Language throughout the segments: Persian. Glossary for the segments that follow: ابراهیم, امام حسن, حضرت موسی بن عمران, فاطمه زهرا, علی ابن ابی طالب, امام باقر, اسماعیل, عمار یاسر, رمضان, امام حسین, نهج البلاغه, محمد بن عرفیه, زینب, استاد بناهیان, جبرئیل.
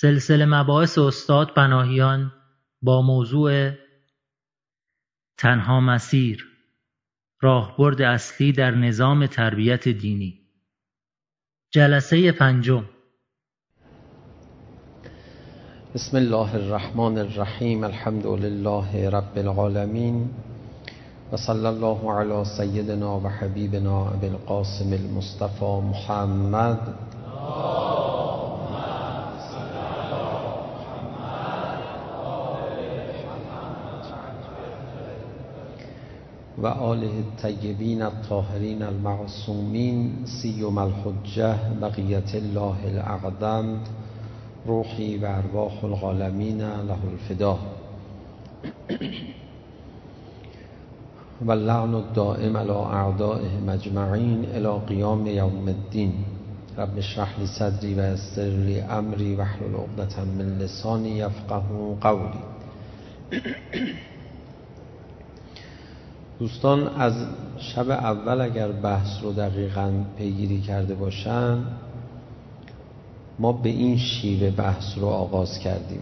سلسله مباحث استاد بناهیان با موضوع تنها مسیر، راهبرد اصلی در نظام تربیت دینی، جلسه 5. بسم الله الرحمن الرحیم. الحمد لله رب العالمین و صلی الله علی سیدنا و حبیبنا ابی القاسم المصطفى محمد. و آله الطیبین الطاهرین المعصومین سیما الحجه بقیت الله الاقدم روحی و ارواح العالمین له الفدا و اللعن الدائم علی اعدائهم اجمعین الی قیام یوم الدین. رب اشرح لی صدری و یسر لی امری واحلل عقدة من لسانی یفقهوا قولی. دوستان، از شب اول اگر بحث رو دقیقاً پیگیری کرده باشن، ما به این شیوه بحث رو آغاز کردیم.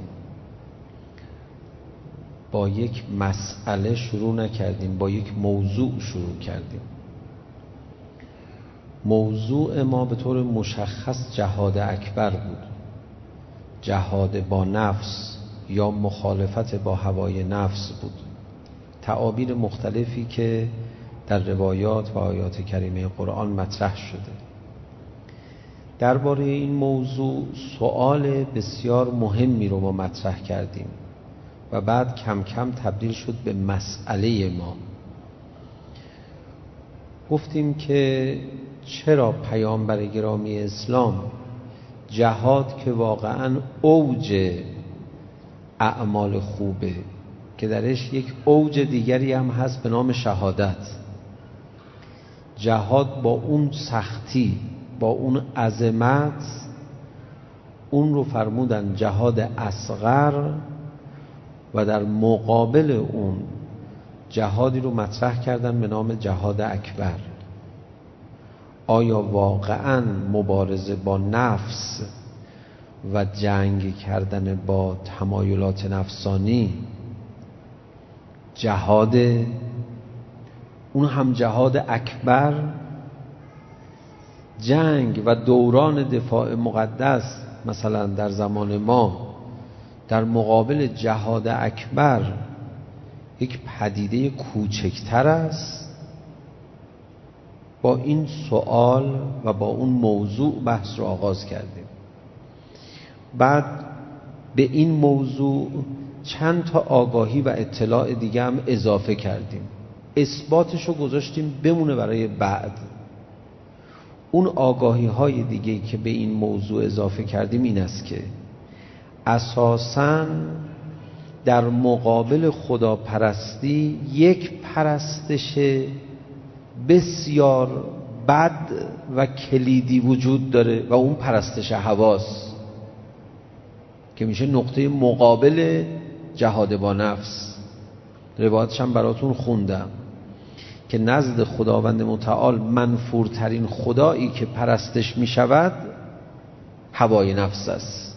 با یک مسئله شروع نکردیم، با یک موضوع شروع کردیم. موضوع ما به طور مشخص جهاد اکبر بود، جهاد با نفس یا مخالفت با هوای نفس بود. تعابیر مختلفی که در روایات و آیات کریمه قرآن مطرح شده. درباره این موضوع سوال بسیار مهمی رو ما مطرح کردیم و بعد کم کم تبدیل شد به مسئله ما. گفتیم که چرا پیامبر گرامی اسلام جهاد که واقعاً اوج اعمال خوبه، که درش یک اوج دیگری هم هست به نام شهادت، جهاد با اون سختی، با اون عظمت، اون رو فرمودن جهاد اصغر، و در مقابل اون جهادی رو مطرح کردن به نام جهاد اکبر. آیا واقعاً مبارزه با نفس و جنگ کردن با تمایلات نفسانی جهاد، اون هم جهاد اکبر، جنگ و دوران دفاع مقدس مثلا در زمان ما در مقابل جهاد اکبر یک پدیده کوچکتر است؟ با این سوال و با اون موضوع بحث رو آغاز کردیم. بعد به این موضوع چند تا آگاهی و اطلاع دیگه هم اضافه کردیم. اثباتشو گذاشتیم بمونه برای بعد. اون آگاهی های دیگه که به این موضوع اضافه کردیم این است که اساساً در مقابل خداپرستی یک پرستش بسیار بد و کلیدی وجود داره و اون پرستش هواست که میشه نقطه مقابل جهاد با نفس. روایتش هم براتون خوندم که نزد خداوند متعال منفورترین خدایی که پرستش می شود هوای نفس است.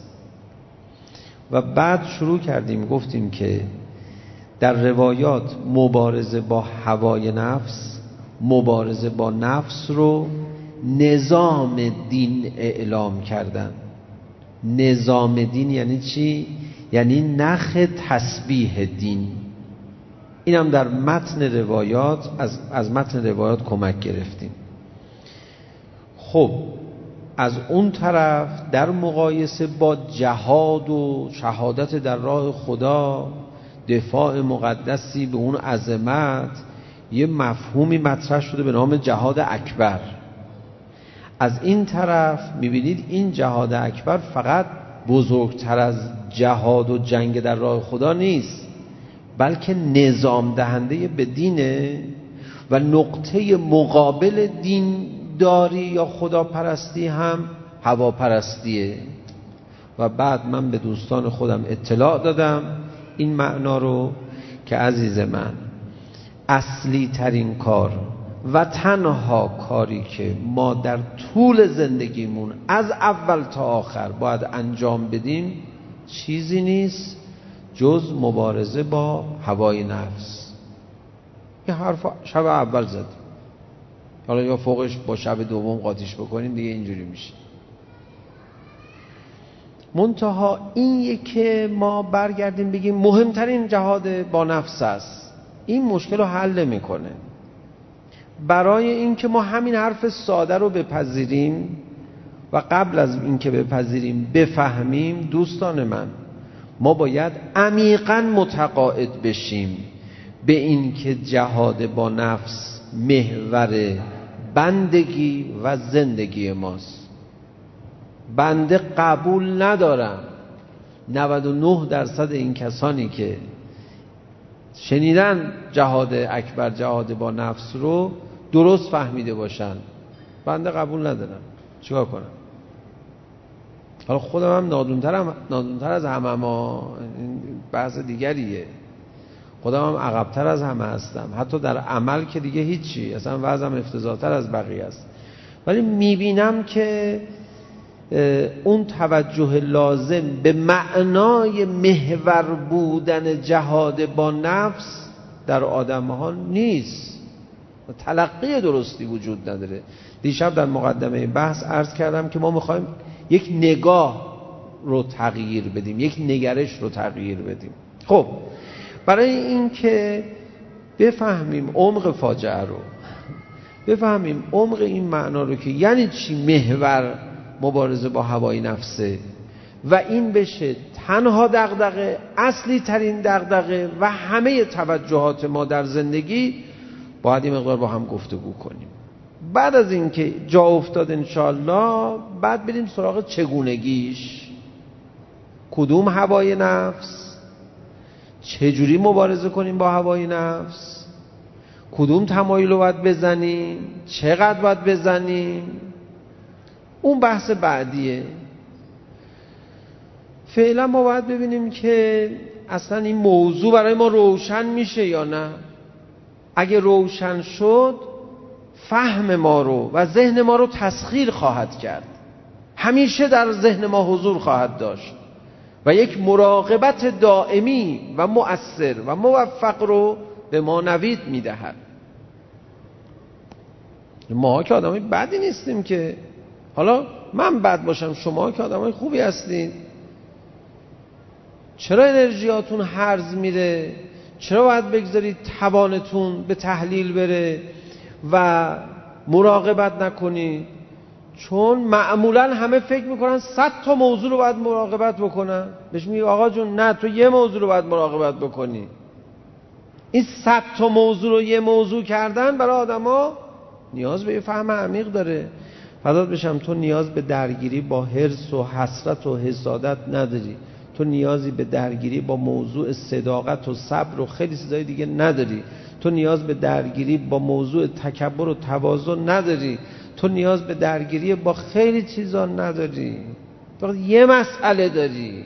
و بعد شروع کردیم، گفتیم که در روایات مبارزه با هوای نفس، مبارزه با نفس رو نظام دین اعلام کردن. نظام دین یعنی چی؟ یعنی نخ تسبیح دین. این هم در متن روایات، از متن روایات کمک گرفتیم. خب از اون طرف در مقایسه با جهاد و شهادت در راه خدا، دفاع مقدسی به اون عظمت، یه مفهومی مطرح شده به نام جهاد اکبر. از این طرف میبینید این جهاد اکبر فقط بزرگتر از جهاد و جنگ در راه خدا نیست، بلکه نظام دهنده به دینه و نقطه مقابل دینداری یا خداپرستی هم هواپرستیه. و بعد من به دوستان خودم اطلاع دادم این معنا رو که عزیز من، اصلی ترین کار و تنها کاری که ما در طول زندگیمون از اول تا آخر باید انجام بدیم چیزی نیست جز مبارزه با هوای نفس. یه حرف شب اول زدیم، حالا یا فوقش با شب دوم قاطیش بکنیم دیگه اینجوری میشه. منتها اینه که ما برگردیم بگیم مهمترین جهاد با نفس است، این مشکل رو حل میکنه. برای اینکه ما همین حرف ساده رو بپذیریم و قبل از اینکه بپذیریم بفهمیم، دوستان من، ما باید عمیقاً متقاعد بشیم به اینکه جهاد با نفس محور بندگی و زندگی ماست. بنده قبول ندارم 99% این کسانی که شنیدن جهاد اکبر، جهاد با نفس رو درست فهمیده باشن. بنده قبول ندارم، چیکار کنم؟ حالا خودم هم نادونتر از همه، ما بحث دیگریه. خودم هم عقبتر از همه هستم، حتی در عمل که دیگه هیچی، اصلا وضعم افتضاح‌تر از بقیه است. ولی میبینم که اون توجه لازم به معنای محور بودن جهاد با نفس در آدم‌ها نیست، تلقی درستی وجود نداره. دیشب در مقدمه بحث عرض کردم که ما می‌خوایم یک نگاه رو تغییر بدیم، یک نگرش رو تغییر بدیم. خب برای این که بفهمیم عمق فاجعه رو، بفهمیم عمق این معنا رو که یعنی چی محور مبارزه با هوای نفسه و این بشه تنها دغدغه، اصلی ترین دغدغه و همه توجهات ما در زندگی، باید این مقدار با هم گفتگو کنیم. بعد از این که جا افتاد انشالله، بعد بریم سراغ چگونگیش، کدوم هوای نفس، چجوری مبارزه کنیم با هوای نفس، کدوم تمایل رو باید بزنیم، چقدر باید بزنیم، اون بحث بعدیه. فعلا ما باید ببینیم که اصلا این موضوع برای ما روشن میشه یا نه. اگه روشن شد، فهم ما رو و ذهن ما رو تسخیر خواهد کرد، همیشه در ذهن ما حضور خواهد داشت و یک مراقبت دائمی و مؤثر و موفق رو به ما نوید میدهد. ما که آدمی بدی نیستیم که، حالا من بد باشم، شما که آدمای خوبی هستین، چرا انرژیاتون هرز میره؟ چرا باید بگذارید توانتون به تحلیل بره و مراقبت نکنید؟ چون معمولا همه فکر میکنن 100 تا موضوع رو باید مراقبت بکنن. بهش میگه آقا جون نه، تو یه موضوع رو باید مراقبت بکنی. این 100 تا موضوع رو یه موضوع کردن برای آدما نیاز به فهم عمیق داره. فدات بشم، تو نیاز به درگیری با حرص و حسرت و حسادت نداری، تو نیازی به درگیری با موضوع صداقت و صبر و خیلی چیزای دیگه نداری، تو نیاز به درگیری با موضوع تکبر و تواضع نداری، تو نیاز به درگیری با خیلی چیزا نداری، فقط یه مسئله داری،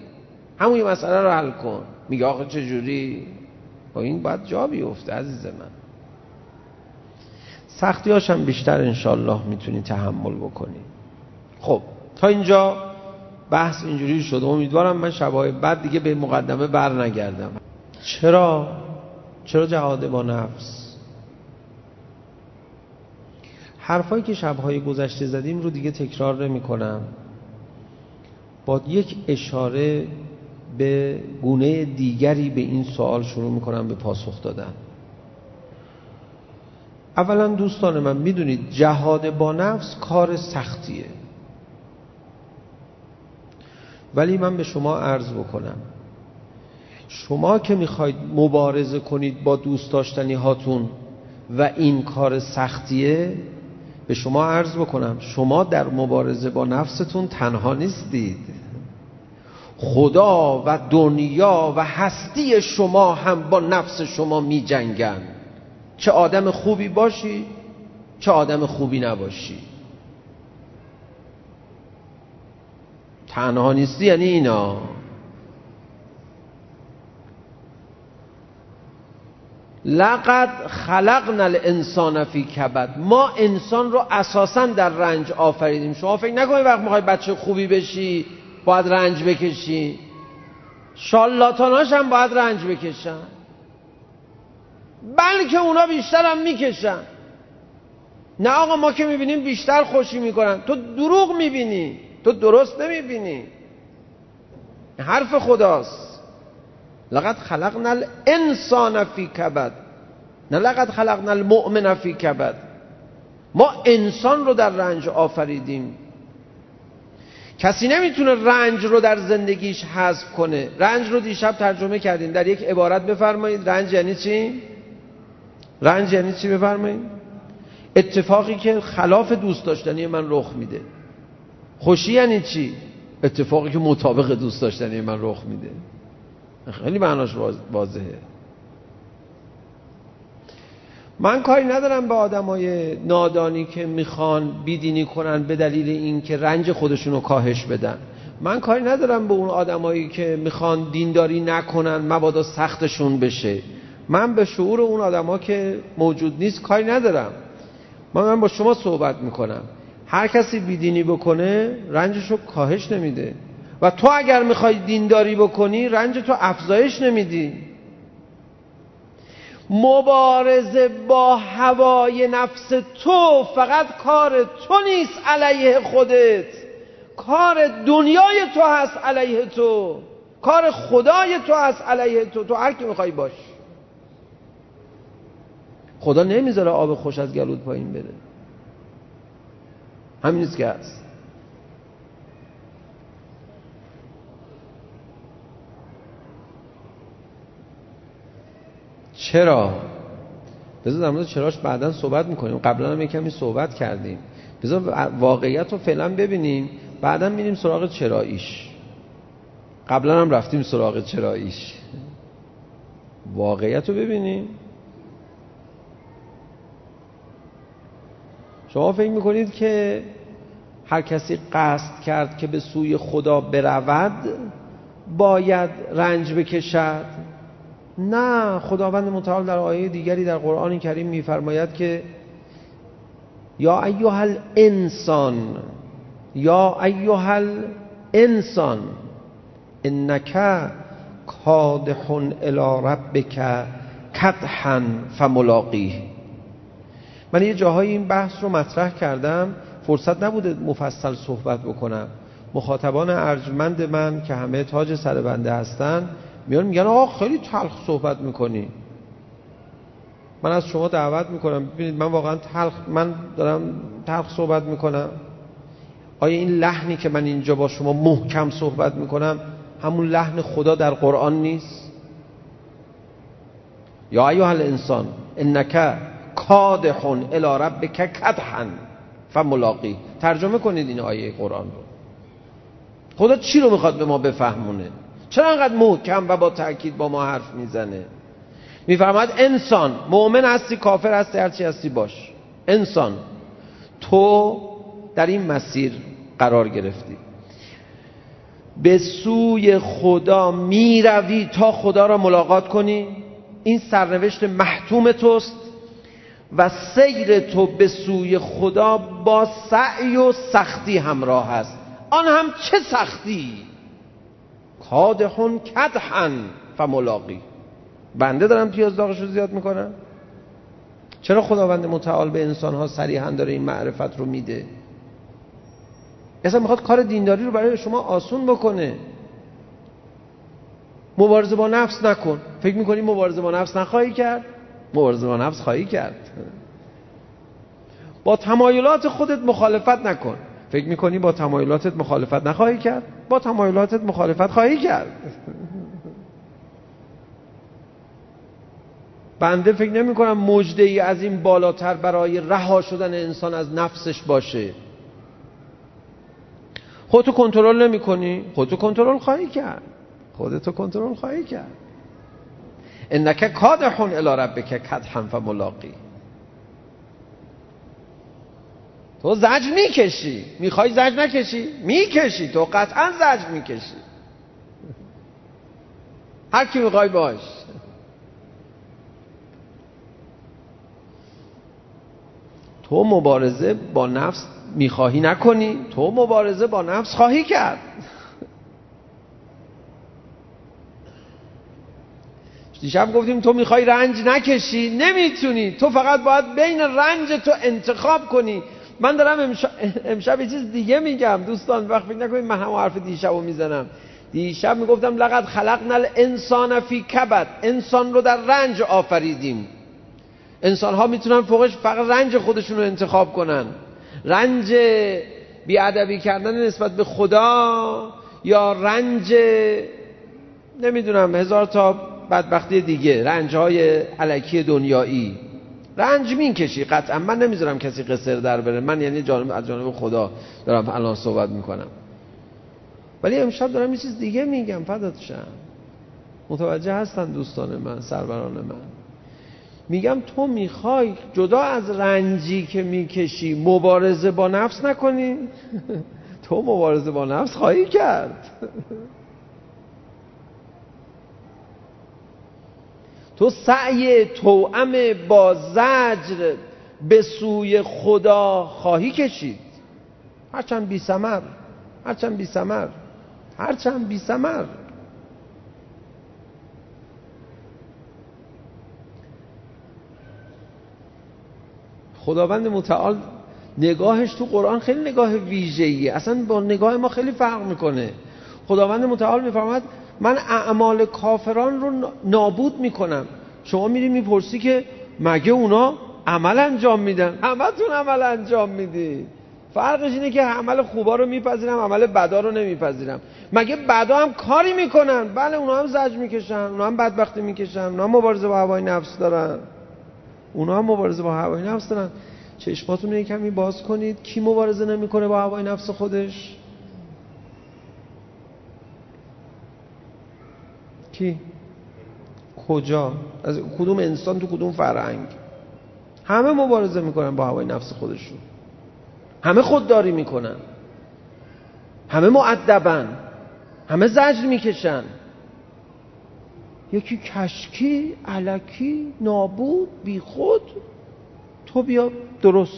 همون یه مسئله رو حل کن. میگه آخه چه جوری؟ با این باید جا بیفته عزیز من. سختی‌هاش هم بیشتر انشالله میتونی تحمل بکنی. خب تا اینجا بحث اینجوری شد. امیدوارم من شب‌های بعد دیگه به مقدمه بر نگردم. چرا جهاد با نفس؟ حرفایی که شب‌های گذشته زدیم رو دیگه تکرار نمی‌کنم، با یک اشاره به گونه دیگری به این سوال شروع می‌کنم به پاسخ دادن. اولا دوستان من، میدونید جهاد با نفس کار سختیه، ولی من به شما عرض بکنم، شما که میخواید مبارزه کنید با دوست داشتنی هاتون و این کار سختیه، به شما عرض بکنم شما در مبارزه با نفستون تنها نیستید، خدا و دنیا و هستی شما هم با نفس شما میجنگن. چه آدم خوبی باشی، چه آدم خوبی نباشی، تنها نیستی. یعنی اینا لقد خلقنا الانسان فی کبد، ما انسان رو اساساً در رنج آفریدیم. شما فکر نکنید وقت میخوای بچه خوبی بشی باید رنج بکشی، شالاتاناش هم باید رنج بکشن، بلکه اونا بیشتر هم میکشن. نه آقا ما که میبینیم بیشتر خوشی میکنن، تو دروغ میبینی، تو درست نمیبینی، حرف خداست. لقد خلقنا الانسان فی کبد، نه لقد خلقنا المؤمن فی کبد. ما انسان رو در رنج آفریدیم. کسی نمیتونه رنج رو در زندگیش حذف کنه. رنج رو دیشب ترجمه کردیم در یک عبارت، بفرمایید رنج یعنی چی؟ رنج یعنی چی بفرمایید؟ اتفاقی که خلاف دوست داشتنی من رخ میده. خوشی یعنی چی؟ اتفاقی که مطابق دوست داشتنی من رخ میده. خیلی معناش واضحه. من کاری ندارم به آدمای نادانی که میخوان بیدینی کنن به دلیل اینکه رنج خودشونو کاهش بدن. من کاری ندارم به اون آدمایی که میخوان دینداری نکنن مبادا سختشون بشه. من به شعور اون آدما که موجود نیست کاری ندارم. من با شما صحبت میکنم. هر کسی بیدینی بکنه رنجشو کاهش نمیده، و تو اگر میخوای دینداری بکنی رنج تو افزایش نمیدی. مبارزه با هوای نفس تو فقط کار تو نیست علیه خودت، کار دنیای تو هست علیه تو، کار خدای تو هست علیه تو. تو هر کی میخوای باش. خدا نمیذاره آب خوش از گلوت پایین بره، همین است که هست. چرا؟ بذار در مورد چراش بعداً صحبت میکنیم، قبلا هم یکمی صحبت کردیم. بذار واقعیت رو فعلا ببینیم، بعداً میریم سراغ چراییش. قبلا هم رفتیم سراغ چراییش. واقعیت رو ببینیم. شما فکر میکنید که هر کسی قصد کرد که به سوی خدا برود باید رنج بکشد؟ نه، خداوند متعال در آیه دیگری در قرآن کریم میفرماید که یا ایها الانسان، یا ایها الانسان انک کادح الی ربک کدحا فملاقیه. من یه جاهای این بحث رو مطرح کردم، فرصت نبوده مفصل صحبت بکنم. مخاطبان ارجمند من که همه تاج سر بنده هستن میان میگن آقا خیلی تلخ صحبت میکنی. من از شما دعوت میکنم، ببینید من واقعا تلخ، من دارم تلخ صحبت میکنم؟ آیا این لحنی که من اینجا با شما محکم صحبت میکنم همون لحن خدا در قرآن نیست؟ یا ایها الانسان انک کادح الی ربک کدحا فملاقیه. ترجمه کنید این آیه قرآن رو. خدا چی رو میخواد به ما بفهمونه؟ چرا انقدر محکم و با تأکید با ما حرف میزنه؟ میفرماید انسان، مؤمن هستی، کافر هستی، هرچی هستی باش، انسان تو در این مسیر قرار گرفتی، به سوی خدا میروی تا خدا را ملاقات کنی. این سرنوشت محتوم توست و سیر تو به سوی خدا با سعی و سختی همراه است. آن هم چه سختی؟ کادحن کدحن فملاقی. بنده دارم پیاز داغش رو زیاد میکنم؟ چرا خداوند متعال به انسانها صریحاً داره این معرفت رو میده؟ اصلا میخواد کار دینداری رو برای شما آسون بکنه. مبارزه با نفس نکن. فکر میکنی مبارزه با نفس نخواهی کرد؟ مبارزه با نفس خواهی کرد. با تمایلات خودت مخالفت نکن. فکر میکنی با تمایلاتت مخالفت نخواهی کرد؟ با تمایلاتت مخالفت خواهی کرد. بنده فکر نمی کنم مژده ای از این بالاتر برای رها شدن انسان از نفسش باشه. خودتو کنترل نمی کنی؟ خودتو کنترل خواهی کرد. خودتو کنترل خواهی کرد. انک کادح الی ربک کدحا فملاقیه. تو زجر میکشی. میخوای زجر نکشی؟ میکشی. تو قطعا زجر میکشی. هر کی میخوای باش. تو مبارزه با نفس میخواهی نکنی، تو مبارزه با نفس خواهی کرد. دیشب گفتیم تو میخوای رنج نکشی، نمیتونی. تو فقط باید بین رنج تو انتخاب کنی. من دارم امشب یه چیز دیگه میگم دوستان، وقت فکر نکنید من همون حرف دیشبو میزنم. دیشب میگفتم لقد خلقنا الانسان فی کبد، انسان رو در رنج آفریدیم. انسان ها میتونن فوقش فقط رنج خودشون رو انتخاب کنن. رنج بیادبی کردن نسبت به خدا، یا رنج نمیدونم هزار تا بدبختی دیگه، رنج‌های الکی دنیایی. رنج می‌کشی قطعا، من نمیذارم کسی قصر در بره، من یعنی از جانب خدا دارم الان صحبت میکنم. ولی امشب دارم یه چیز دیگه میگم، فدات شم. متوجه هستن دوستان من، سروران من؟ میگم تو میخوای جدا از رنجی که میکشی مبارزه با نفس نکنی؟ تو مبارزه با نفس خواهی کرد. تو سعی توأم با زجر به سوی خدا خواهی کشید، هرچند بی ثمر. خداوند متعال نگاهش تو قرآن خیلی نگاه ویژه‌ایه، اصلا با نگاه ما خیلی فرق میکنه. خداوند متعال میفرماید من اعمال کافران رو نابود میکنم. شما میری میپرسی که مگه اونا عمل انجام میدن؟ همتون عمل انجام میدی. فرقش اینه که عمل خوبا رو میپذیرم، عمل بدا رو نمیپذیرم. مگه بدا هم کاری میکنن؟ بله، اونا هم زجر میکشن، اونا هم بدبختی میکشن، اونا هم مبارزه با هوای نفس دارن. چشماتون رو یکمی باز کنید، کی مبارزه نمیکنه با هوای نفس خودش؟ کی؟ کجا؟ از کدوم انسان تو کدوم فرهنگ؟ همه مبارزه میکنن با هوای نفس خودشون، همه خودداری میکنن، همه مؤدبن، همه زجر میکشن. یکی کشکی، الکی، نابود، بی خود. تو بیا درست.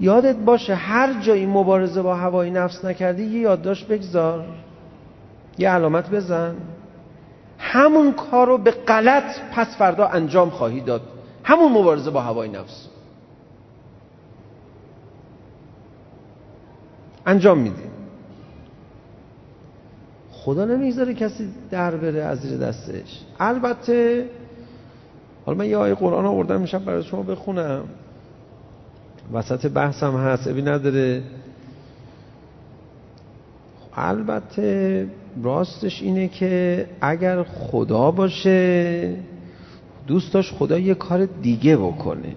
یادت باشه هر جایی مبارزه با هوای نفس نکردی یه یادداشت بگذار، یه علامت بزن، همون کار رو به غلط پس فردا انجام خواهی داد، همون مبارزه با هوای نفس انجام میدی. خدا نمیذاره کسی در بره از زیر دستش. البته حالا من یه آیه قرآن آوردم میشم برای شما بخونم، وسط بحثم هست، ابی نداره. البته راستش اینه که اگر خدا باشه دوست داشت خدا یه کار دیگه بکنه.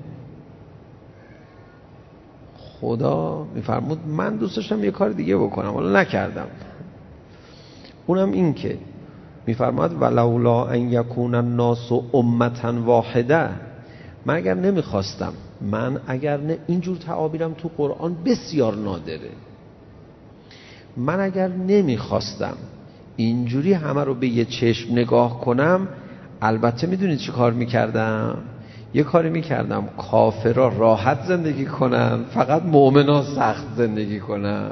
خدا میفرمود من دوست داشتم یه کار دیگه بکنم، حالا نکردم. اونم این که میفرماد ولولا ان یکون الناس امتا واحده، من اگر نمیخواستم، من اگر نه، اینجور تعابیرم تو قرآن بسیار نادره. من اگر نمیخواستم اینجوری همه رو به یه چشم نگاه کنم، البته میدونید چی کار میکردم؟ یه کاری میکردم کافرها راحت زندگی کنن، فقط مؤمنا سخت زندگی کنن.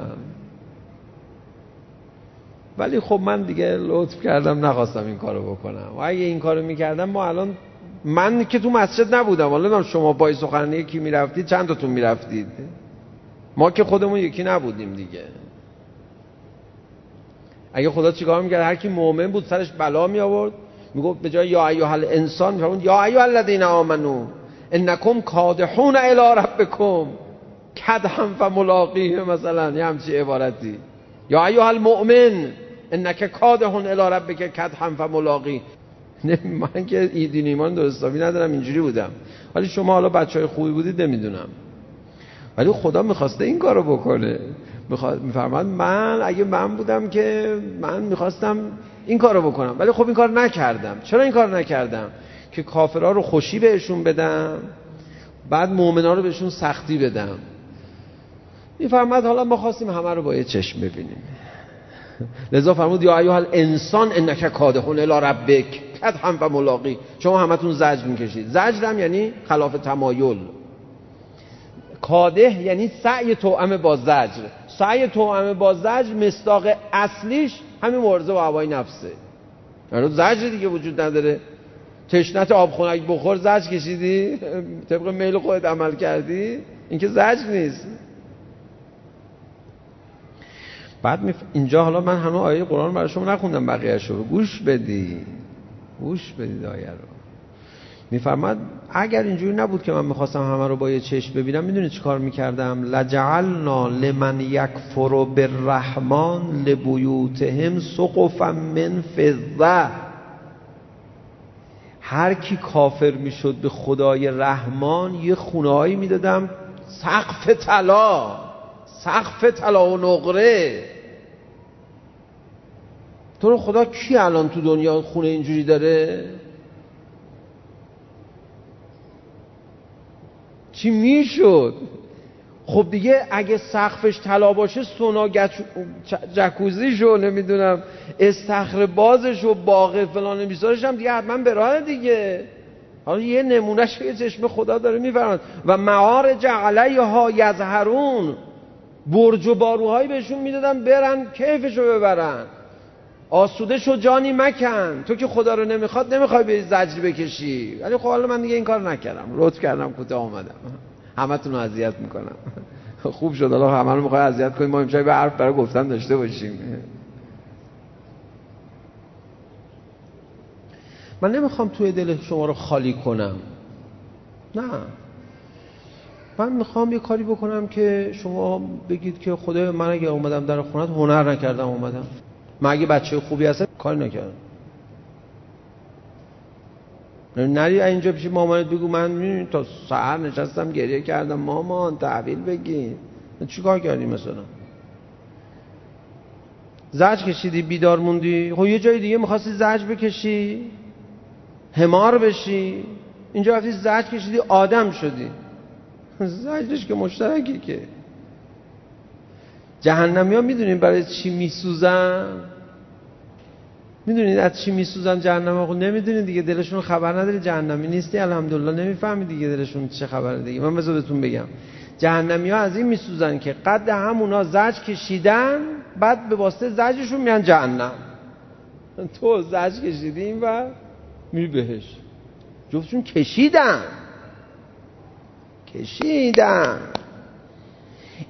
ولی خب من دیگه لطف کردم، نخواستم این کارو بکنم. و اگه این کارو میکردم ما الان، من که تو مسجد نبودم، حالا شما با سخنرانی کی میرفتید؟ چند تاتون میرفتید؟ ما که خودمون یکی نبودیم دیگه. اگه خدا چیکار میکرد؟ هر کی مؤمن بود سرش بلا می آورد، میگفت به جای یا ایها الانسان میفرمود یا ایها الذین آمنو انکم کادحون الی ربکم کدحا فملاقیه، مثلا یه همچین عبارتی. یا ایها المؤمن انک کادحون الی ربک کدحا فملاقیه. من که دین ایمان درستابی ندارم، اینجوری بودم. ولی شما حالا بچهای خوبی بودید نمیدونم، ولی خدا میخواسته این کارو بکنه. میفرماد من اگه من بودم که من میخواستم این کارو بکنم، ولی خب این کار نکردم. چرا این کار نکردم؟ که کافرها رو خوشی بهشون بدم، بعد مؤمنا رو بهشون سختی بدم. میفرماد حالا ما خواستیم همه رو با یه چشم ببینیم، لذا فرمود یا ایها الانسان انک کادحون الی ربک. شرکت هم و ملاقی. شما همتون زجر میکشید. زجر هم یعنی خلاف تمایل. کاده یعنی سعی توأم با زجر. سعی توأم با زجر مصداق اصلیش همین مبارزه با هوای نفسه. الان زجر دیگه وجود نداره. تشنت آب خنک بخور زجر کشیدی؟ طبق میل خودت عمل کردی؟ این که زجر نیست. بعد اینجا حالا من هنوز آیه قرآن برای شما نخوندم، بقیه‌اش رو گوش بدید آیه رو. میفرماد اگر اینجوری نبود که من میخواستم همه رو با یه چشم ببینم، میدونید چی کار میکردم؟ لجعلنا لمن یکفر بالرحمن لبیوتهم سقفا من فضه. هر کی کافر میشد به خدای رحمان یه خونه‌ای میدادم سقف طلا و نقره. تو رو خدا کی الان تو دنیا خونه اینجوری داره؟ چی میشد؟ خب دیگه اگه سقفش طلا باشه سونا جکوزیشو نمیدونم استخر بازشو باغ فلان بیزارش هم دیگه حتما براه دیگه. حالا یه نمونهش یه چشم خدا داره میفرماد و معارج علیها یظهرون، برج و باروهایی بهشون میدادن برن کیفشو ببرن، آسوده شو جانی مکن. تو که خدا رو نمیخوای به زجر بکشی. ولی خب حالا من دیگه این کار نکردم، رد کردم، کوتاه اومدم، همتون رو اذیت میکنم. خوب شد حالا همه رو میخوای اذیت کنیم، ما امشب به حرف برای گفتن داشته باشیم. من نمیخوام توی دل شما رو خالی کنم، نه، من میخوام یه کاری بکنم که شما بگید که خدای من اگه اومدم در خونت هنر نکردم اومدم، من اگه بچه خوبی هستم کاری نکردم. نری اینجا پیش مامانت بگو من تا سحر نشستم گریه کردم مامان تحویل بگی. چی کار کردی مثلا؟ زجر کشیدی بیدار موندی؟ خب یه جای دیگه میخواستی زجر بکشی همار بشی، اینجا رفتی زجر کشیدی آدم شدی. زجرش که مشترکی. که جهنمی ها میدونین برای چی میسوزن؟ میدونید از چی میسوزن جهنمی ها؟ نمیدونید دیگه، دلشون خبر نداری، جهنمی نیستی، الحمدلله نمیفهمی دیگه دلشون چه خبره دیگه. من بذار بهتون بگم جهنمی ها از این میسوزن که قد همونا زجر کشیدن، بعد به واسطه زجرشون میان جهنم. تو زجر کشیدیم و میری بهش. جفتشون کشیدن.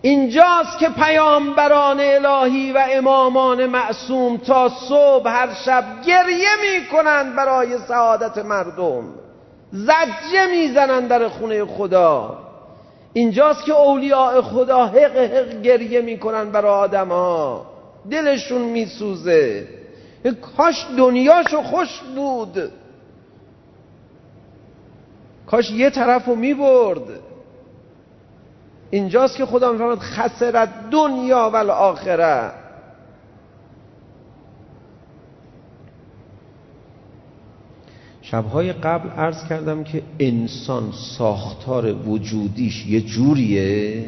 اینجاست که پیامبران الهی و امامان معصوم تا صبح هر شب گریه میکنند برای سعادت مردم، زجه میزنند در خونه خدا. اینجاست که اولیاء خدا حق حق گریه میکنند برای آدم ها، دلشون میسوزه، کاش دنیاشو خوش بود، کاش یه طرفو میبرد. اینجاست که خدا میفرماید خسرت دنیا و الاخره. شبهای قبل عرض کردم که انسان ساختار وجودیش یه جوریه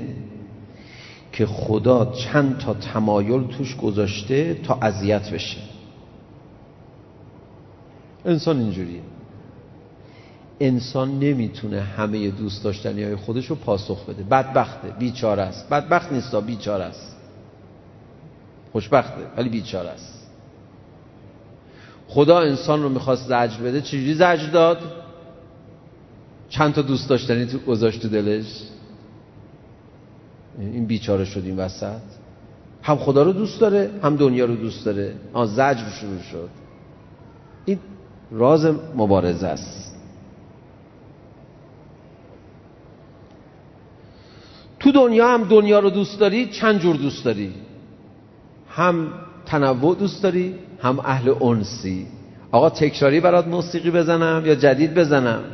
که خدا چند تا تمایل توش گذاشته تا اذیت بشه. انسان اینجوریه، انسان نمیتونه همه دوست داشتنی‌های خودش رو پاسخ بده. بدبخته، بیچاره است. بدبخت نیست، بیچاره است. خوشبخته ولی بیچاره است. خدا انسان رو میخواست زجر بده، چجوری زجر داد؟ چند تا دوست داشتنی تو گذاشت تو دلش. این بیچاره شد این وسط، هم خدا رو دوست داره هم دنیا رو دوست داره. زجر شروع شد. این راز مبارزه است. تو دنیا هم دنیا رو دوست داری، چند جور دوست داری، هم تنوع دوست داری، هم اهل انسی. آقا تکراری برات موسیقی بزنم یا جدید بزنم؟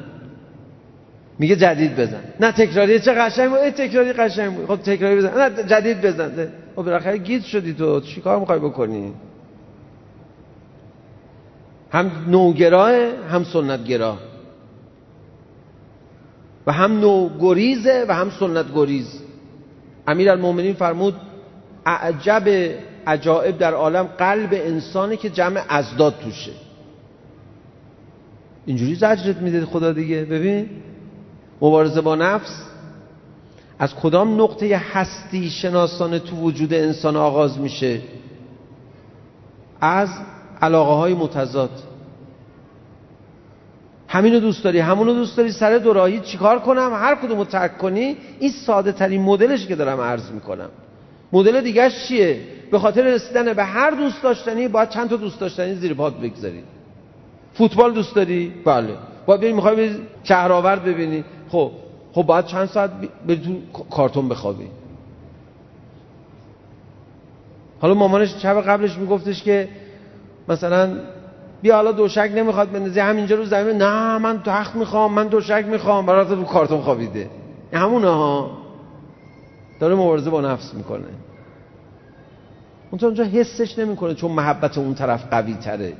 میگه جدید بزن. نه تکراری چه قشنگ بود، تکراری قشنگ بود، خب تکراری بزن. نه جدید بزن. خب بالاخره گیت شدی، تو چی کار میخوای بکنی؟ هم نوگراه هم سنتگراه، و هم نوگریزه و هم سنت گریز. امیرالمومنین فرمود اعجب عجائب در عالم قلب انسانه که جمع ازداد توشه. اینجوری زجرت میده خدا دیگه. ببین مبارزه با نفس از کدام نقطه هستی شناسانه تو وجود انسان آغاز میشه؟ از علاقه های متضاد. همینو دوست داری، همونو دوست داری، سر دوراهی چیکار کنم، هر کدومو ترک کنی. این ساده ترین مدلش که دارم عرض میکنم. مدل دیگه‌اش چیه؟ به خاطر رسیدن به هر دوست داشتنی باید چند تا دوست داشتنی زیر پات بگذاری. فوتبال دوست داری؟ بله. باید بری میخوای بری شهرآورد ببینی. خب باید چند ساعت بری تو کارتون بخوابی. حالا مامانش شب قبلش میگفتش که مثلا بیا حالا دوشک نمیخواد بندازی همینجا رو زمین، نه من تخت میخوام، من دوشک میخوام، برات رو کارتون خوابیده. همونها داره مبارزه با نفس میکنه. اونجا حسش نمیکنه چون محبت اون طرف قوی تره.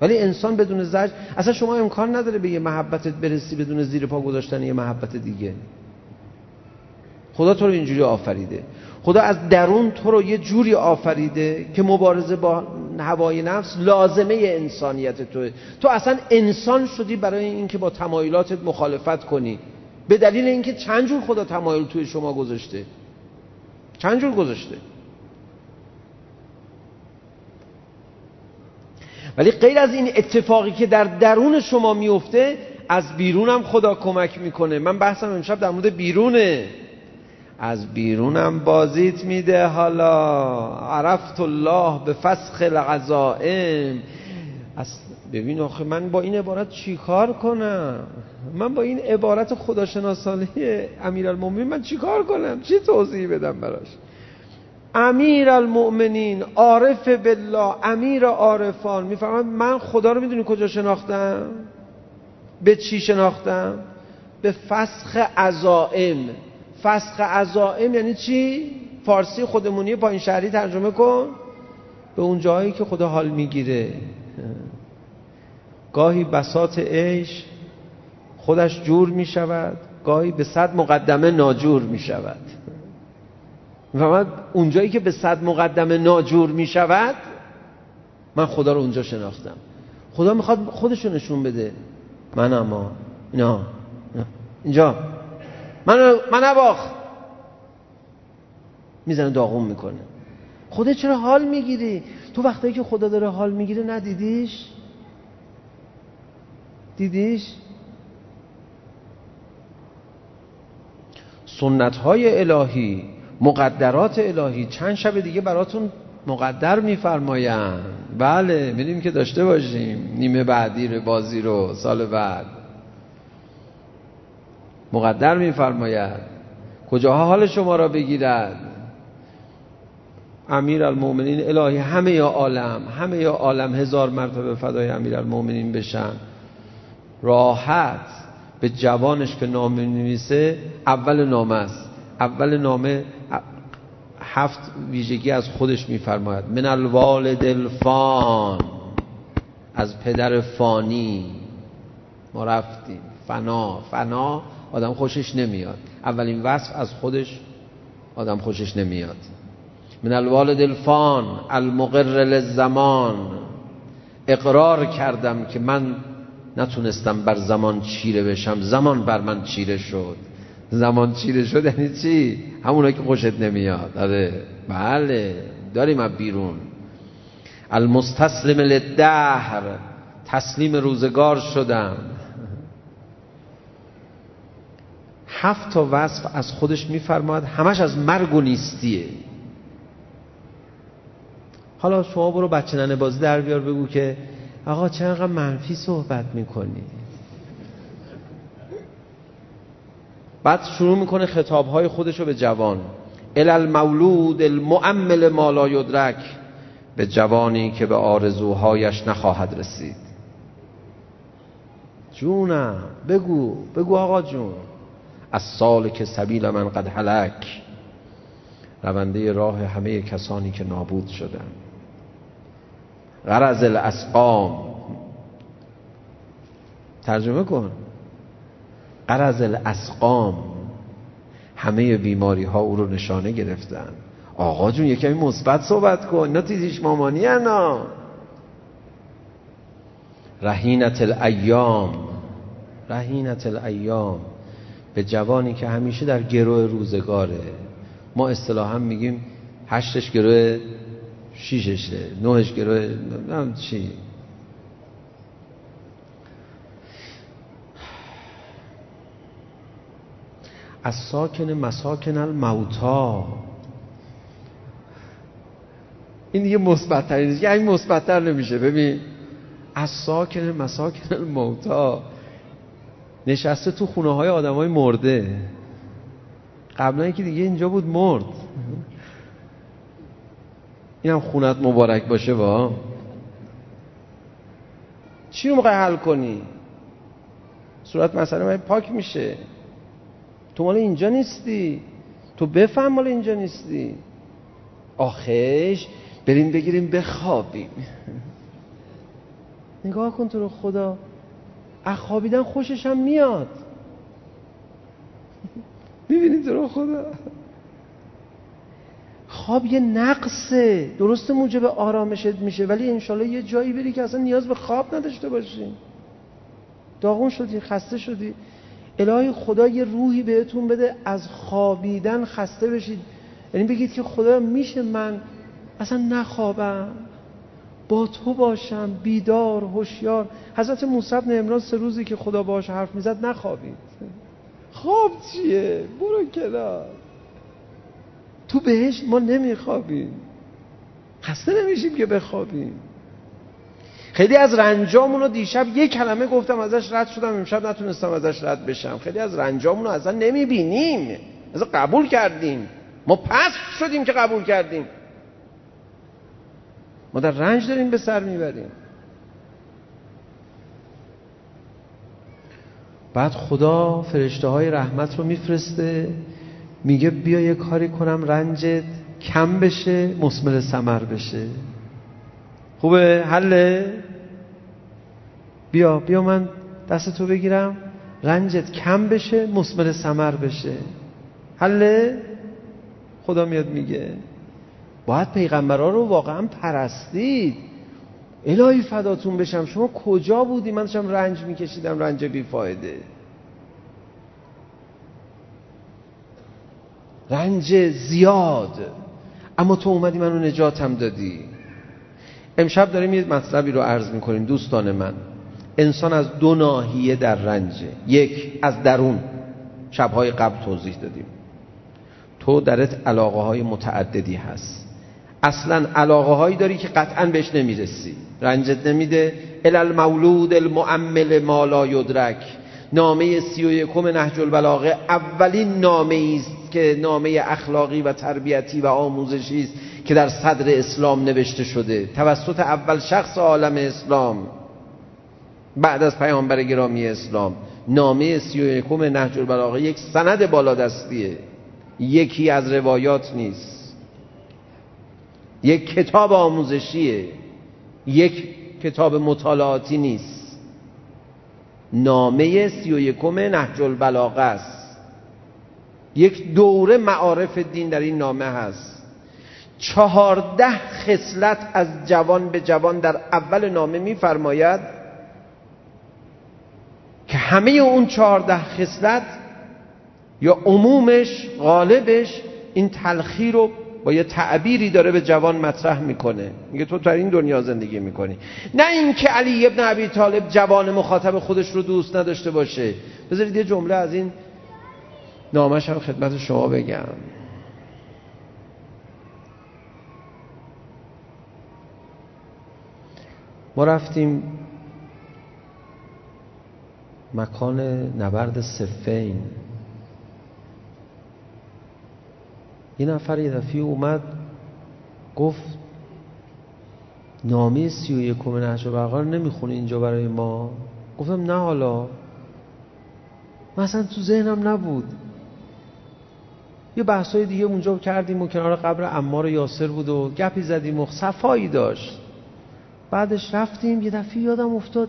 ولی انسان بدون زجر اصلا شما امکان نداره به یه محبتت برسی بدون زیر پا گذاشتن یه محبت دیگه. خدا تو رو اینجوری آفریده. خدا از درون تو رو یه جوری آفریده که مبارزه با هوای نفس لازمه انسانیت توه. تو اصلا انسان شدی برای اینکه با تمایلاتت مخالفت کنی، به دلیل اینکه چند جور خدا تمایل توی شما گذاشته، چند جور گذاشته. ولی غیر از این اتفاقی که در درون شما میفته، از بیرون هم خدا کمک میکنه. من بحثم امشب در مورد بیرونه. از بیرونم بازیت میده. حالا عرفت الله به فسخ العزائم. ببین آخه من با این عبارت چی کار کنم؟ من با این عبارت خداشناسانه امیرالمومنین من چی کار کنم؟ چی توضیح بدم براش؟ امیرالمومنین، عارف بالله، امیر عارفان، میفهمم من خدا رو میدونی کجا شناختم؟ به چی شناختم؟ به فسخ عزائم. فسخ عزائم یعنی چی؟ فارسی خودمونی پایین شهری ترجمه کن. به اون جایی که خدا حال میگیره. گاهی بساط عیش خودش جور میشود، گاهی به صد مقدمه ناجور میشود. و اون جایی که به صد مقدمه ناجور میشود، من خدا رو اونجا شناختم. خدا میخواد خودش رو نشون بده. من اما نه اینجا من نباخ میزنه، داغون میکنه. خدا چرا حال میگیری؟ تو وقتایی که خدا داره حال میگیره ندیدیش؟ دیدیش؟ سنت‌های الهی، مقدرات الهی چند شب دیگه براتون مقدر می‌فرمایند. بله، می‌بینیم که داشته باشیم نیمه بعدی رو، بازی رو سال بعد مقدر می‌فرماید کجاها حال شما را بگیرد. امیرالمومنین الهی، همه عالم هزار مرتبه فدای امیرالمومنین بشن. راحت به جوانش که نامه نویسه، اول نامه است. اول نامه 7 ویژگی از خودش میفرماید. من الوالد الفان، از پدر فانی ما رفتیم. فنا آدم خوشش نمیاد. اولین وصف از خودش آدم خوشش نمیاد. من الوالد الفان المقر للزمان، اقرار کردم که من نتونستم بر زمان چیره بشم، زمان بر من چیره شد. زمان چیره شد یعنی چی؟ همونایی که خوشت نمیاد. آره بله، داریم از بیرون. المستسلم للدهر، تسلیم روزگار شدم. 7 وصف از خودش میفرماد، همش از مرگ و نیستیه. حالا شما برو بچه ننه بازی در بیار، بگو که آقا چقدر منفی صحبت میکنی. بعد شروع میکنه خطابهای خودشو به جوان. الالمولود المؤمل ما لا یدرک، به جوانی که به آرزوهایش نخواهد رسید. جونم بگو آقا جون. از سال که سبیل من قد هلک، رونده راه همه کسانی که نابود شدن. غرض الاسقام، ترجمه کن. غرض الاسقام، همه بیماری ها او رو نشانه گرفتن. آقا جون یکمی مثبت صحبت کن، نه تیزیش مامانی. انا رهینت الایام، رهینت الایام، به جوانی که همیشه در گروه روزگاره. ما اصطلاحا میگیم هشتش گروه شیششه، نهش گروه نمیدونم چی. از ساکن مساکن الموتا، این دیگه مثبت‌تر نیست، یعنی مثبت‌تر نمیشه. ببین، از ساکن مساکن الموتا، نشسته تو خونه های آدم های مرده. قبلا اینکه دیگه اینجا بود مرد، اینم خونت مبارک باشه. با چی رو میخوای حل کنی؟ صورت مسئله من پاک میشه. تو مال اینجا نیستی، تو بفهم مال اینجا نیستی. آخش بریم بگیریم بخوابیم. نگاه کن تو رو خدا، از خوابیدن خوشش هم میاد. میبینی تو رو خدا، خواب یه نقصه، درسته موجب آرامشت میشه، ولی انشالله یه جایی بری که اصلا نیاز به خواب نداشته باشی. داغون شدی، خسته شدی، الهی خدا یه روحی بهتون بده از خوابیدن خسته بشید. یعنی بگید که خدا میشه من اصلا نخوابم، با تو باشم، بیدار، هوشیار. حضرت موسی بن عمران 3 روزی که خدا باهاش حرف میزد نخوابید. خواب چیه؟ برو کنار، تو بهشت ما نمیخوابیم، خسته نمیشیم که بخوابیم. خیلی از رنجامونو دیشب یه کلمه گفتم ازش رد شدم، امشب نتونستم ازش رد بشم. خیلی از رنجامونو اصلا نمیبینیم، اصلا قبول کردیم. ما پس شدیم که قبول کردیم، ما در رنج داریم به سر میبریم. بعد خدا فرشته های رحمت رو میفرسته، میگه بیا یه کاری کنم رنجت کم بشه، مثمر ثمر بشه. خوبه؟ حله؟ بیا من دست تو بگیرم، رنجت کم بشه، مثمر ثمر بشه. حله؟ خدا میاد میگه باید پیغمبرها رو واقعا پرستید. الهی فداتون بشم، شما کجا بودی؟ من داشتم رنج میکشیدم، رنج بیفایده، رنج زیاد، اما تو اومدی منو نجاتم دادی. امشب داریم یه مطلبی رو عرض میکنیم دوستان من. انسان از 2 ناحیه در رنجه. یک، از درون. شبهای قبل توضیح دادیم تو درت علاقه های متعددی هست، اصلا علاقه هایی داری که قطعا بهش نمیرسی، رنجت نمیده. الالمولود المؤمل ما لا یدرک، نامه 31 نهج البلاغه اولین نامه‌ای است که نامه اخلاقی و تربیتی و آموزشی است که در صدر اسلام نوشته شده، توسط اول شخص عالم اسلام بعد از پیامبر گرامی اسلام. نامه 31 نهج البلاغه یک سند بالادستیه، یکی از روایات نیست، یک کتاب آموزشیه، یک کتاب مطالعاتی نیست. نامه 31 نهج البلاغه است. یک دوره معارف دین در این نامه هست. 14 خصلت از جوان به جوان در اول نامه می‌فرماید که همه اون 14 خصلت یا عمومش، غالبش، این تلخی رو با یه تعبیری داره به جوان مطرح میکنه. میگه تو در این دنیا زندگی میکنی، نه اینکه علی ابن ابی طالب جوان مخاطب خودش رو دوست نداشته باشه. بذارید یه جمله از این نامش هم خدمت شما بگم. ما رفتیم مکان نبرد صفین. این نفر یه دفعه اومد گفت نامه 31 نهج البلاغه نمیخونه اینجا برای ما. گفتم نه، حالا مثلا تو ذهنم نبود. یه بحثای دیگه اونجا کردیم و کنار قبر عمار یاسر بود و گپی زدیم و صفایی داشت. بعدش رفتیم، یه دفعه یادم افتاد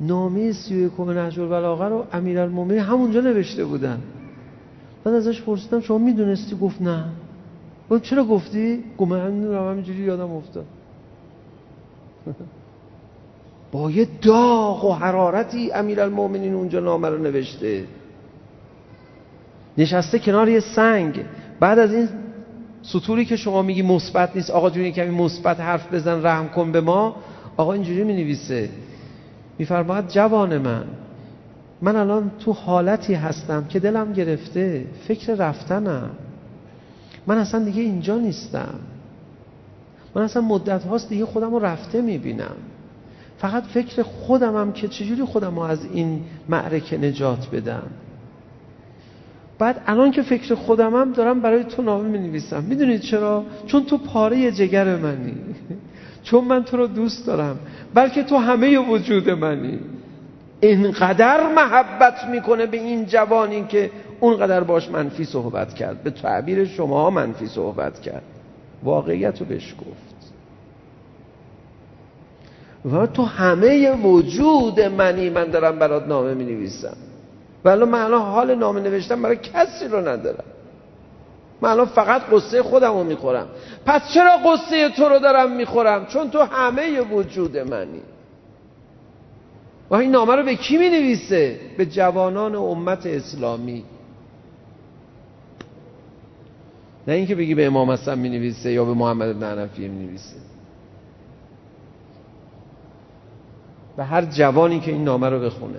نامه 31 نهج البلاغه رو امیرالمومنین همونجا نوشته بودن. بعد ازش پرسیدم شما میدونستی؟ گفت نه. گفت چرا گفتی؟ گفت من همینجوری یادم افتاد. با یه داغ و حرارتی امیرالمومنین اونجا نامه رو نوشته، نشسته کنار یه سنگ. بعد از این سطوری که شما میگی مثبت نیست، آقا جون کمی مثبت حرف بزن رحم کن به ما، آقا اینجوری مینویسه، میفرماید جوان من الان تو حالتی هستم که دلم گرفته، فکر رفتنم، من اصلا دیگه اینجا نیستم، من اصلا مدت هاست دیگه خودم رو رفته میبینم، فقط فکر خودمم که چجوری خودم رو از این معرکه نجات بدم. بعد الان که فکر خودمم دارم برای تو نامه مینویسم، میدونید چرا؟ چون تو پاره جگر منی، چون من تو رو دوست دارم، بلکه تو همه وجود منی. اینقدر محبت میکنه به این جوانی که اونقدر باش منفی صحبت کرد، به تعبیر شما منفی صحبت کرد، واقعیت رو بهش گفت و تو همه وجود منی، من دارم برات نامه می نویسم، ولی من الان حال نامه نوشتم برای کسی رو ندارم، من الان فقط قصه خودم رو می خورم. پس چرا قصه تو رو دارم می خورم؟ چون تو همه وجود منی. و این نامه رو به کی می نویسه؟ به جوانان امت اسلامی، نه اینکه بگی به امام حسن می نویسه یا به محمد بن عرفیه می نویسه. و هر جوانی که این نامه رو بخونه،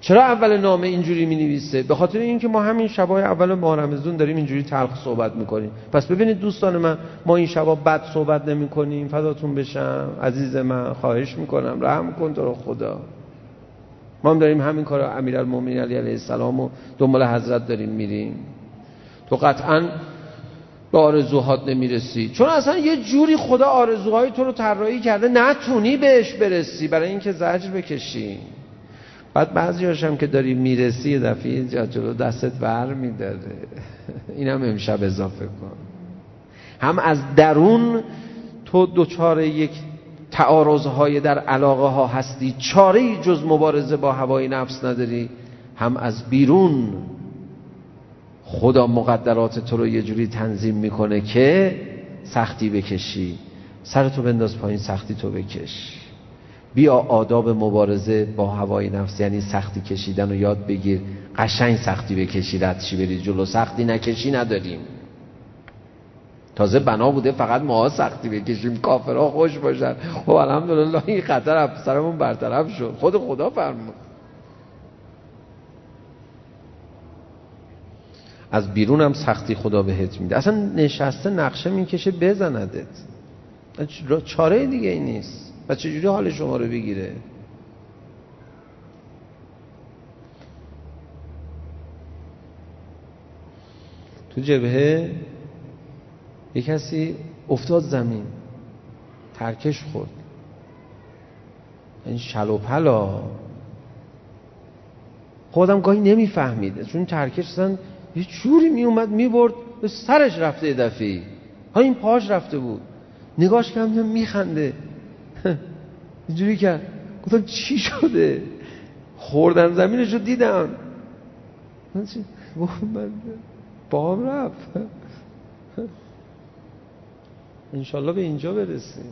چرا اول نامه اینجوری می نویسه؟ به خاطر اینکه ما همین شبای اول ماه رمضان داریم اینجوری تلخ صحبت می کنیم. پس ببینید دوستان من، ما این شبا بد صحبت نمی کنیم، فداتون بشم، عزیز من، خواهش می کنم رحم کن تو رو خدا. ما هم داریم همین کارو امیرالمومنین علی علیه السلام و دنبال حضرت داریم میریم. تو قطعاً به آرزوهات نمیرسی، چون اصلا یه جوری خدا آرزوهای تو رو طراحی کرده نتونی بهش برسی، برای اینکه زجر بکشی. بعد بعضی‌هاش هم که داری میرسی یه دفعه جلو دستت ور میداره. اینم امشب اضافه کن، هم از درون تو دوچار یک تعارض‌های در علاقه ها هستی، چاره‌ای جز مبارزه با هوای نفس نداری، هم از بیرون خدا مقدرات تو رو یه جوری تنظیم میکنه که سختی بکشی. سرتو بنداز پایین، سختی تو بکش، بیا آداب مبارزه با هوای نفس، یعنی سختی کشیدن رو یاد بگیر، قشنگ سختی بکشی، رد شی بری جلو. سختی نکشی نداریم، تازه بنا بوده فقط ماها سختی بکشیم، کافرها خوش باشن. خب الحمدلله این خطر از سرمون برطرف شد، خود خدا فرمود. از بیرون هم سختی خدا بهت میده، اصلا نشسته نقشه میکشه بزندت، چاره دیگه ای نیست. و چجوری حال شما رو بگیره؟ تو جبهه یک کسی افتاد زمین، ترکش خورد، این شلوپلا خودم گاهی نمیفهمید، چون ترکش اصلا یه جوری می اومد می برد به سرش رفته، یه دفعی ها این پاش رفته بود، نگاش کردم می خنده اینجوری کرد، گفتم چی شده؟ خوردن زمینش رو دیدم، من چی؟ من باهم رفت. انشالله به اینجا برسیم.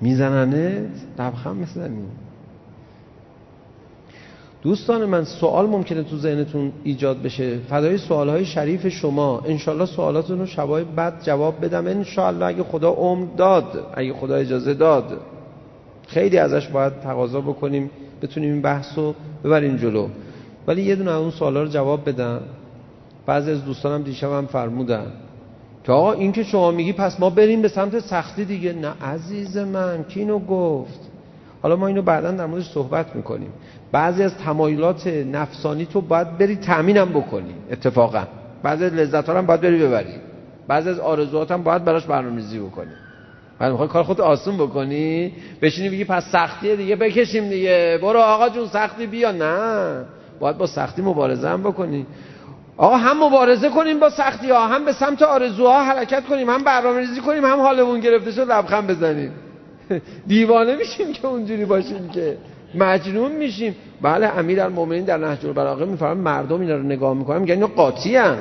می زننت لبخم مثل زمین. دوستان من، سوال ممکنه تو ذهنتون ایجاد بشه، فدای سوالهای شریف شما. انشالله سوالاتون رو شبای بعد جواب بدم، انشالله اگه خدا عمر داد، اگه خدا اجازه داد. خیلی ازش باید تقاضا بکنیم بتونیم این بحث رو ببریم جلو، ولی یه دونه اون سوالا رو جواب بدم. بعضی از دوستانم دیشب هم فرمودن که آقا این که شما میگی پس ما بریم به سمت سختی دیگه. نه عزیز من، کی اینو گفت؟ حالا ما اینو بعداً در موردش صحبت میکنیم. بعضی از تمایلات نفسانی تو باید بری تامینم بکنی، اتفاقا بعضی از لذت‌ها هم باید بری ببری، بعضی از آرزوهات هم باید براش برنامه‌ریزی بکنی. بعد میخوای کار خودت آسون بکنی، بشینی بگی پس سختیه دیگه بکشیم دیگه، برو آقا جون سختی بیا. نه، باید با سختی مبارزه هم بکنی. آقا هم مبارزه کنیم با سختی‌ها، هم به سمت آرزوها حرکت کنیم، هم برنامه‌ریزی کنیم، هم حالمون گرفته شد لبخند بزنیم. دیوانه میشیم که اونجوری باشیم، که مجنون میشیم. بله، امیرالمومنین در نهج البلاغه میفرماید مردم اینا رو نگاه میکنن میگن اینا قاطی ان.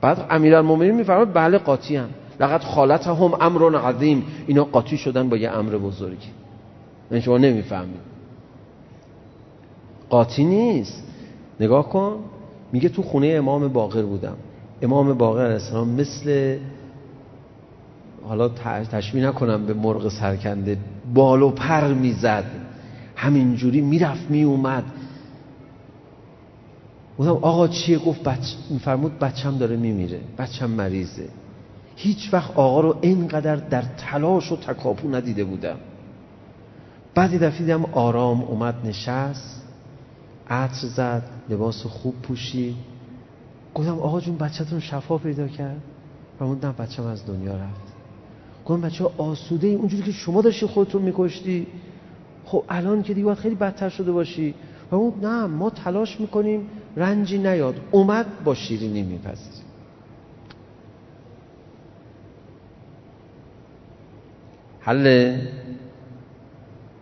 بعد امیرالمومنین میفرماید بله قاطی ان، لقد خالطهم امر عظیم، اینا قاطی شدن با یه امر بزرگ. من شما نمیفهمید، قاطی نیست. نگاه کن، میگه تو خونه امام باقر بودم. امام باقر علیه السلام مثل، حالا تشبیه نکنم به مرغ سرکنده، بال و پر میزد، همینجوری میرفت میومد. گفتم آقا چیه؟ گفت فرمود بچم داره میمیره، بچم مریضه. هیچ وقت آقا رو اینقدر در تلاش و تکاپو ندیده بودم. بعد دفعیدم آرام اومد نشست، عطر زد، لباس خوب پوشید. گفتم آقا جون بچه‌تون شفا پیدا کرد؟ فرمود نه، بچم از دنیا رفت. گفتم بچه آسوده ای؟ اونجوری که شما داشتی خودتون میکشتی، خب الان که دیگه باید خیلی بدتر شده باشی. فرمود نه، ما تلاش میکنیم رنجی نیاد. اومد با شیرینی میپذیریم. حله؟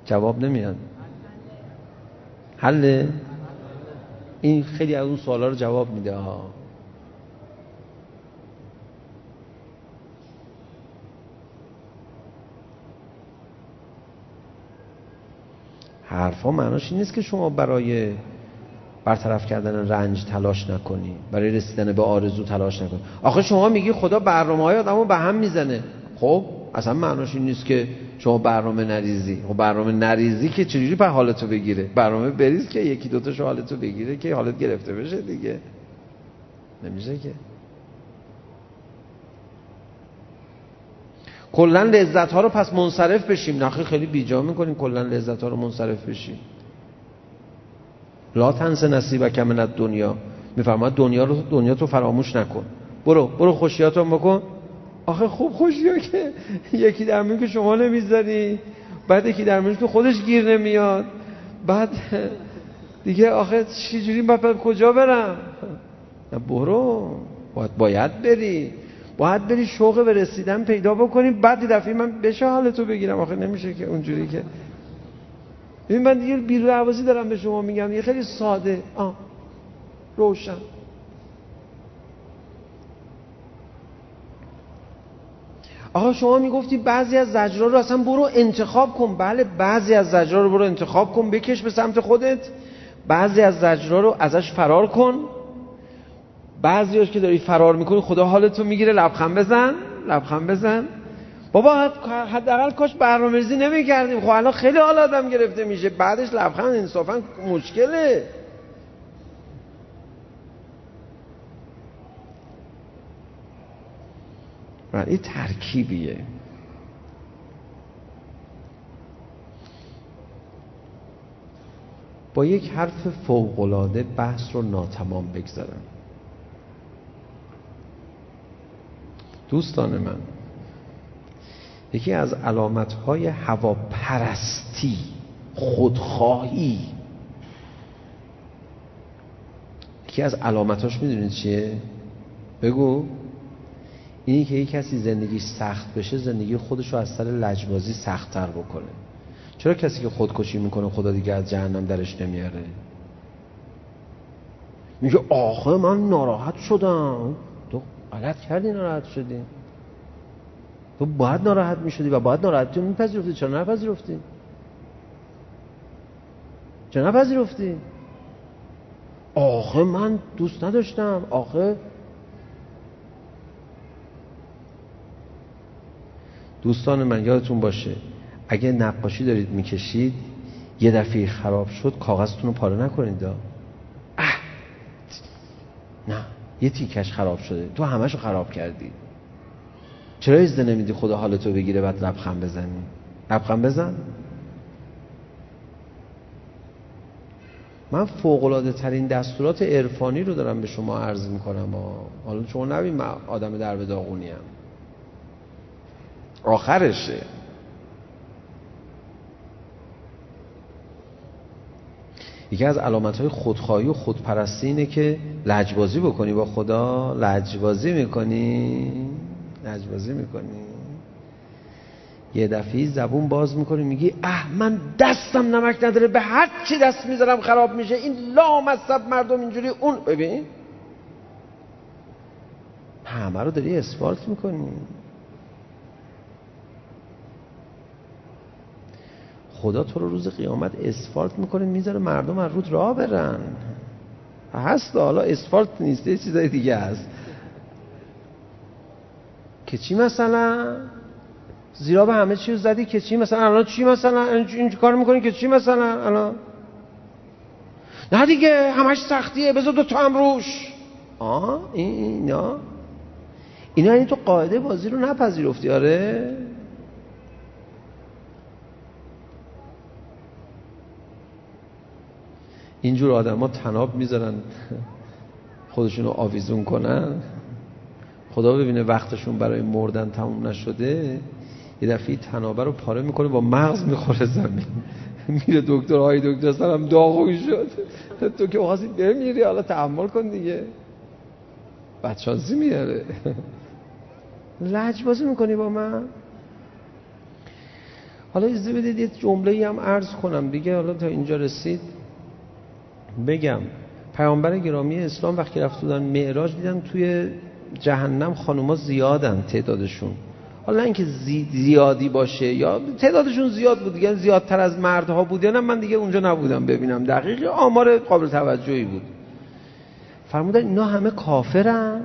جواب نمیاد. حله؟ این خیلی از اون سوالا رو جواب میده ها. حرفا معناش این نیست که شما برای برطرف کردن رنج تلاش نکنی، برای رسیدن به آرزو تلاش نکنی. آخه شما میگی خدا برنامه‌های آدمو به هم میزنه. خب اصلا معناش این نیست که شما برنامه نریزی. خب برنامه نریزی که چجوری به حالتو بگیره؟ برنامه بریز که یکی دوتاش حالتو بگیره، که حالت گرفته بشه دیگه. نمیشه که. کلا لذت ها رو پس منصرف بشیم. نخیر، خیلی بیجا میکنیم. کلا لذت ها رو منصرف بشیم. لا تنس نصیبک من الدنیا، میفرماد دنیا تو فراموش نکن. برو خوشیاتون بکن. آخه خوب خوشیا که یکی در میون که شما نمیذاری، بعد یکی در میون که خودش گیر نمیاد، بعد دیگه آخه چی جوری من کجا برم؟ برو، باید بری، باید بری، شوق به رسیدن پیدا بکنی، بعد دفعه من بشه حالتو بگیرم. آخه نمیشه که اونجوری که ببین، من دیگه بی‌روازی دارم به شما میگم، یه خیلی ساده روشن. آقا شما میگفتی بعضی از زجرا رو اصلا برو انتخاب کن. بله، بعضی از زجرا رو برو انتخاب کن، بکش به سمت خودت. بعضی از زجرا رو ازش فرار کن. بعضیاش که داری فرار میکنی خدا حالتو میگیره. لبخند بزن. بابا حداقل کاش برنامه‌ریزی نمی‌کردیم. خب الان خیلی حال آدم گرفته میشه، بعدش لبخند انصافا مشکله. این ترکیبیه. با یک حرف فوق‌العاده بحث رو ناتمام بگذارم. دوستان من، یکی از علامت‌های هواپرستی، خودخواهی، یکی از علامتاش میدونید چیه؟ بگو. اینی که یک کسی زندگیش سخت بشه، زندگی خودش رو از سر لجبازی سخت‌تر بکنه. چرا کسی که خودکشی میکنه خدا دیگه از جهنم درش نمیاره؟ میگه آخه من ناراحت شدم. تو غلط کردی ناراحت شدی. تو باید ناراحت میشدی و باید ناراحتی رو میپذیرفتی. چرا نپذیرفتی؟ آخه من دوست نداشتم. آخه دوستان من، یادتون باشه اگه نقاشی دارید میکشید یه دفعه خراب شد کاغذتون رو پاره نکنید. نه، یه تیکش خراب شده، تو همشو خراب کردی. چرا اجازه نمیدی خدا حالتو بگیره بعد لبخند بزنی؟ لبخند بزن. من فوق‌العاده ترین دستورات عرفانی رو دارم به شما عرض میکنم. حالا شما نبین من آدم در به داغونیم، آخرشه. یکی از علامت‌های خودخواهی و خودپرستی اینه که لجبازی بکنی با خدا. لجبازی میکنی یه دفعه زبون باز میکنی میگی من دستم نمک نداره، به هر چی دست میذارم خراب میشه. این لامصب مردم اینجوری، اون ببین همه رو داری اثبات میکنی. خدا تو رو روز قیامت اسفالت میکنه، میذاره مردم از رود راه برن. هست حالا اسفالت نیست، یه چیزای دیگه هست که چی مثلا زیرا به همه چیز زدی که چی مثلا الان چی مثلا این کار میکنی که چی مثلا الان نه دیگه همش سختیه بذار دو تا هم روش. اینا یعنی تو قاعده بازی رو نپذیرفتی. آره اینجور آدم ها تناب میذارن خودشون رو آویزون کنن، خدا ببینه وقتشون برای مردن تموم نشده یه دفعه تنابه رو پاره میکنه با مغز میخوره زمین. میره دکتر، های دکتر سرم داغوی شد، تو که بخواستی بمیری حالا تحمل کن دیگه، بدشانسی میاره. لجبازی میکنی با من. حالا اجازه بدید یه جمله‌ای هم عرض کنم دیگه، حالا تا اینجا رسید بگم. پیامبر گرامی اسلام وقتی رفت بودن معراج دیدن توی جهنم خانوما زیادن تعدادشون، حالا نه اینکه زیادی باشه یا تعدادشون زیاد بود دیگه، زیادتر از مردها بود یا نه، من دیگه اونجا نبودم ببینم دقیق آمار قابل توجهی بود. فرمودن اینا همه کافرن؟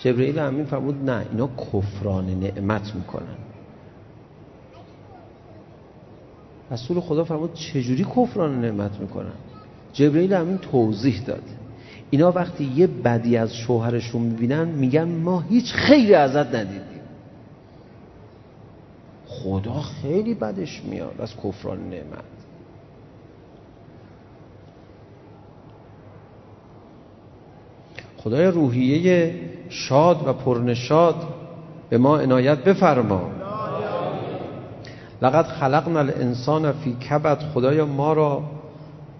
جبرئیل امین فرمود نه، اینا کفران نعمت میکنن. رسول خدا فرمود چجوری کفران نعمت میکنن؟ جبرئیل امین توضیح داد اینا وقتی یه بدی از شوهرشون میبینن میگن ما هیچ خیری ازت ندیدیم، خدا خیلی بدش میاد از کفران نعمت. خدای روحیه شاد و پرنشاد به ما عنایت بفرما. لقد خلقنا الانسان فی کبد، خدایا ما را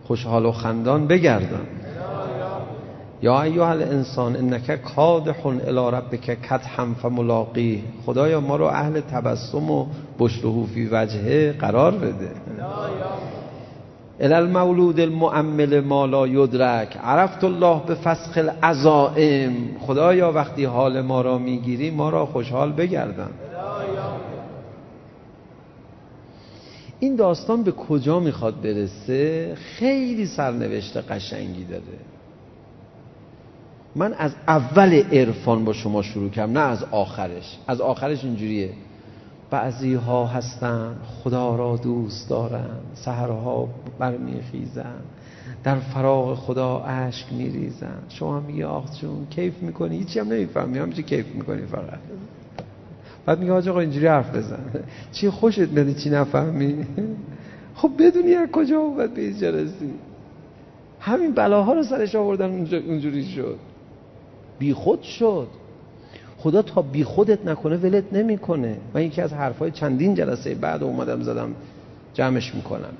خوشحال و خندان بگردان. یا ایها الانسان انک کادح الی ربک کدحا فملاقیه، خدایا ما را اهل تبسم و بشرح فی وجهه قرار بده. الی المولود المؤمل ما لا یدرک عرفت الله به فسخ العزائم، خدایا وقتی حال ما را میگیری ما را خوشحال بگردان. این داستان به کجا میخواد برسه؟ خیلی سرنوشت قشنگی داره. من از اول عرفان با شما شروع کردم، نه از آخرش. از آخرش اینجوریه: بعضی ها هستن خدا را دوست دارن، سحرها برمیخیزن، در فراغ خدا عشق میریزن. شما میگی آخ جون کیف میکنی، هیچی هم نمیفهمی، همینجوری کیف میکنی فقط. بعد میگه آقا اینجوری حرف بزن، چی خوشت میاد چی نفهمی. خب بدونی از کجا اومد به اینجا رسید. همین بلاها رو سرش آوردن اونجوری شد، بیخود شد. خدا تا بی خودت نکنه ولت نمیکنه. من یکی از حرفای چندین جلسه بعد اومدم زدم جمعش میکنم.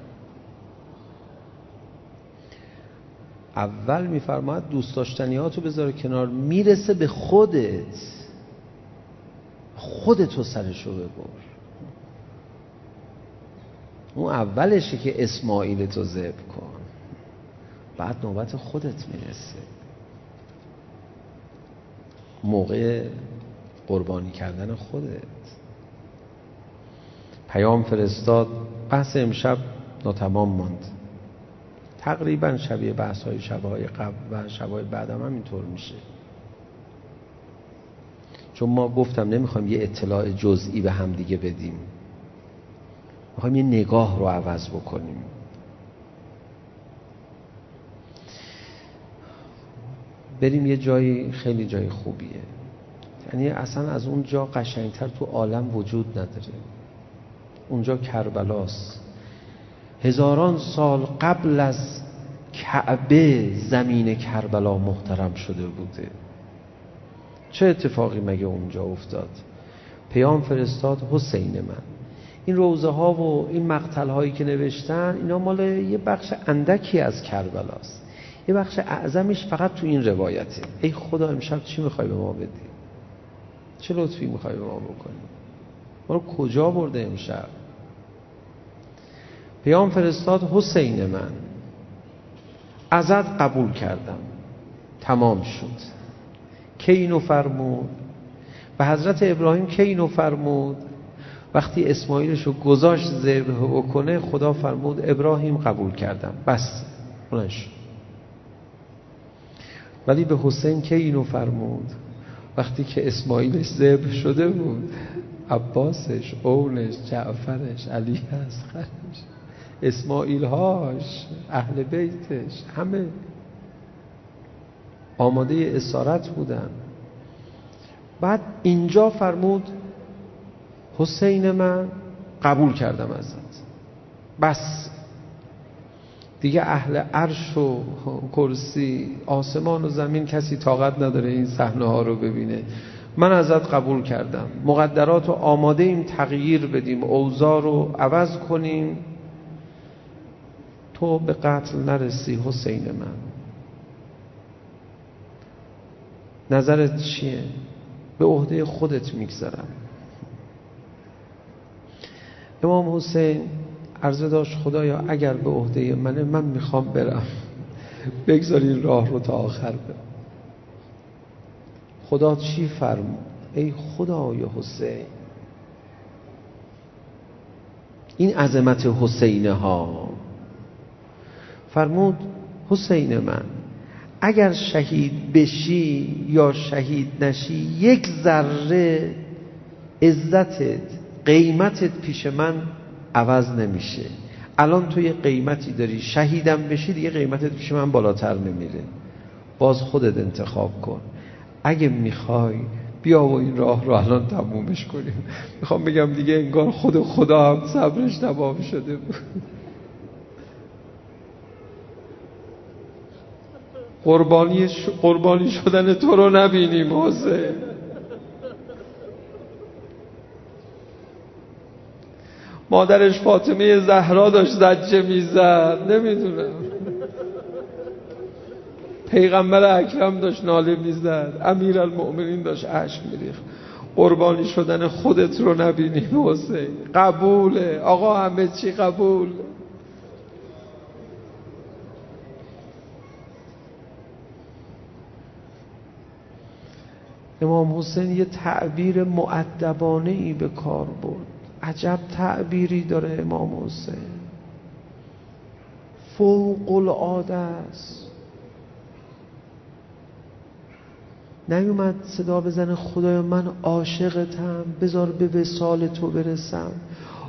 اول میفرماد دوست داشتنیاتو بذار کنار، میرسه به خودت، خودتو سرشو ببر. اون اولشه که اسماعیلتو ذبح کن، بعد نوبت خودت میرسه. موقع قربانی کردن خودت. پیام فرستاد. بحث امشب ناتمام ماند، تقریبا شبیه بحث‌های شب‌های قبل و شب‌های بعد هم اینطور میشه، چون ما گفتم نمیخوایم یه اطلاع جزئی به هم دیگه بدیم، میخوایم یه نگاه رو عوض بکنیم. بریم یه جایی خیلی جای خوبیه، یعنی اصلا از اون جا قشنگتر تو عالم وجود نداره. اونجا کربلاست. هزاران سال قبل از کعبه زمین کربلا محترم شده بوده. چه اتفاقی مگه اونجا افتاد؟ پیام فرستاد حسین من، این روزه ها و این مقتل هایی که نوشتن اینا مال یه بخش اندکی از کربلاست، یه بخش اعظمش فقط تو این روایته. ای خدا امشب چی میخوای به ما بدی؟ چه لطفی میخوای به ما بکنی؟ ما رو کجا برده امشب؟ پیام فرستاد حسین من، ازت قبول کردم. تمام شد. کی اینو فرمود؟ به حضرت ابراهیم کی اینو فرمود؟ وقتی اسماعیلشو گذاشت ذبح کنه، خدا فرمود ابراهیم قبول کردم، بس اونش. ولی به حسین که اینو فرمود وقتی که اسماعیلش ذبح شده بود، عباسش، اونش، جعفرش، علی اصغرش، اسماعیلهاش، اهل بیتش، همه آماده اسارت بودن. بعد اینجا فرمود حسین من قبول کردم ازت، بس دیگه اهل عرش و کرسی، آسمان و زمین کسی طاقت نداره این صحنه ها رو ببینه. من ازت قبول کردم، مقدرات و آماده ایم تغییر بدیم، اوضاع رو عوض کنیم، تو به قتل نرسی حسین من. نظرت چیه؟ به عهده خودت میگذارم. امام حسین عرضه داشت خدایا اگر به عهده منه، من میخوام برم، بگذار این راه رو تا آخر برم. خدا چی فرمود؟ ای خدای حسین، این عظمت حسینه ها، فرمود حسین من اگر شهید بشی یا شهید نشی، یک ذره عزتت، قیمتت پیش من عوض نمیشه. الان تو یه قیمتی داری، شهیدم بشی دیگه قیمتت پیش من بالاتر نمیره، باز خودت انتخاب کن. اگه میخوای بیا و این راه رو الان تمومش کنیم. میخوام بگم دیگه انگار خود خدا هم صبرش تمام شده بود. قربانی شدن تو رو نبینیم حسین. مادرش فاطمه زهرا داشت زجه میزد، نمیدونم پیغمبر اکرم داشت ناله میزد، امیرالمؤمنین داشت اشک میریخت. قربانی شدن خودت رو نبینیم حسین. قبوله آقا، همه چی قبول. امام حسین یه تعبیر مؤدبانه ای به کار برد. عجب تعبیری داره امام حسین، فوق العاده است. نیومد صدا بزنه خدایا من عاشقتم، بذار به وصال تو برسم.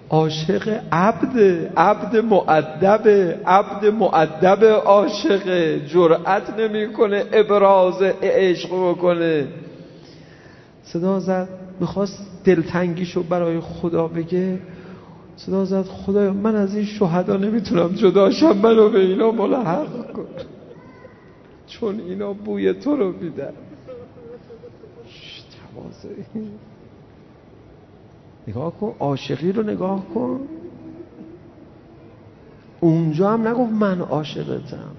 عاشق عبده، عبد مؤدبه، عبد مؤدب عاشقه، جرأت نمیکنه ابراز عشق بکنه. صدا زد، میخواست دلتنگیشو برای خدا بگه، صدا زد خدایا من از این شهدا نمیتونم جداشم، منو به اینا ملحق کن، چون اینا بوی تو رو میدن. نگاه کن عاشقی رو نگاه کن. اونجا هم نگفت من عاشقتم،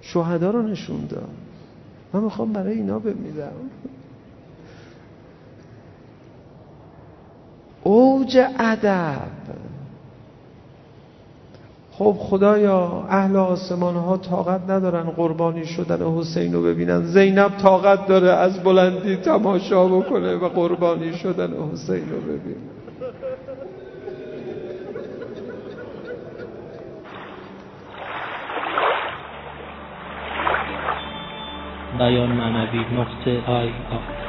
شهدا رو نشون داد، من میخوام برای اینا بمیرم. اوج ادب. خب خدایا اهل آسمان ها طاقت ندارن قربانی شدن حسین رو ببینن، زینب طاقت داره از بلندی تماشا بکنه و قربانی شدن حسین رو ببینه. بیان معنوی نقطه آی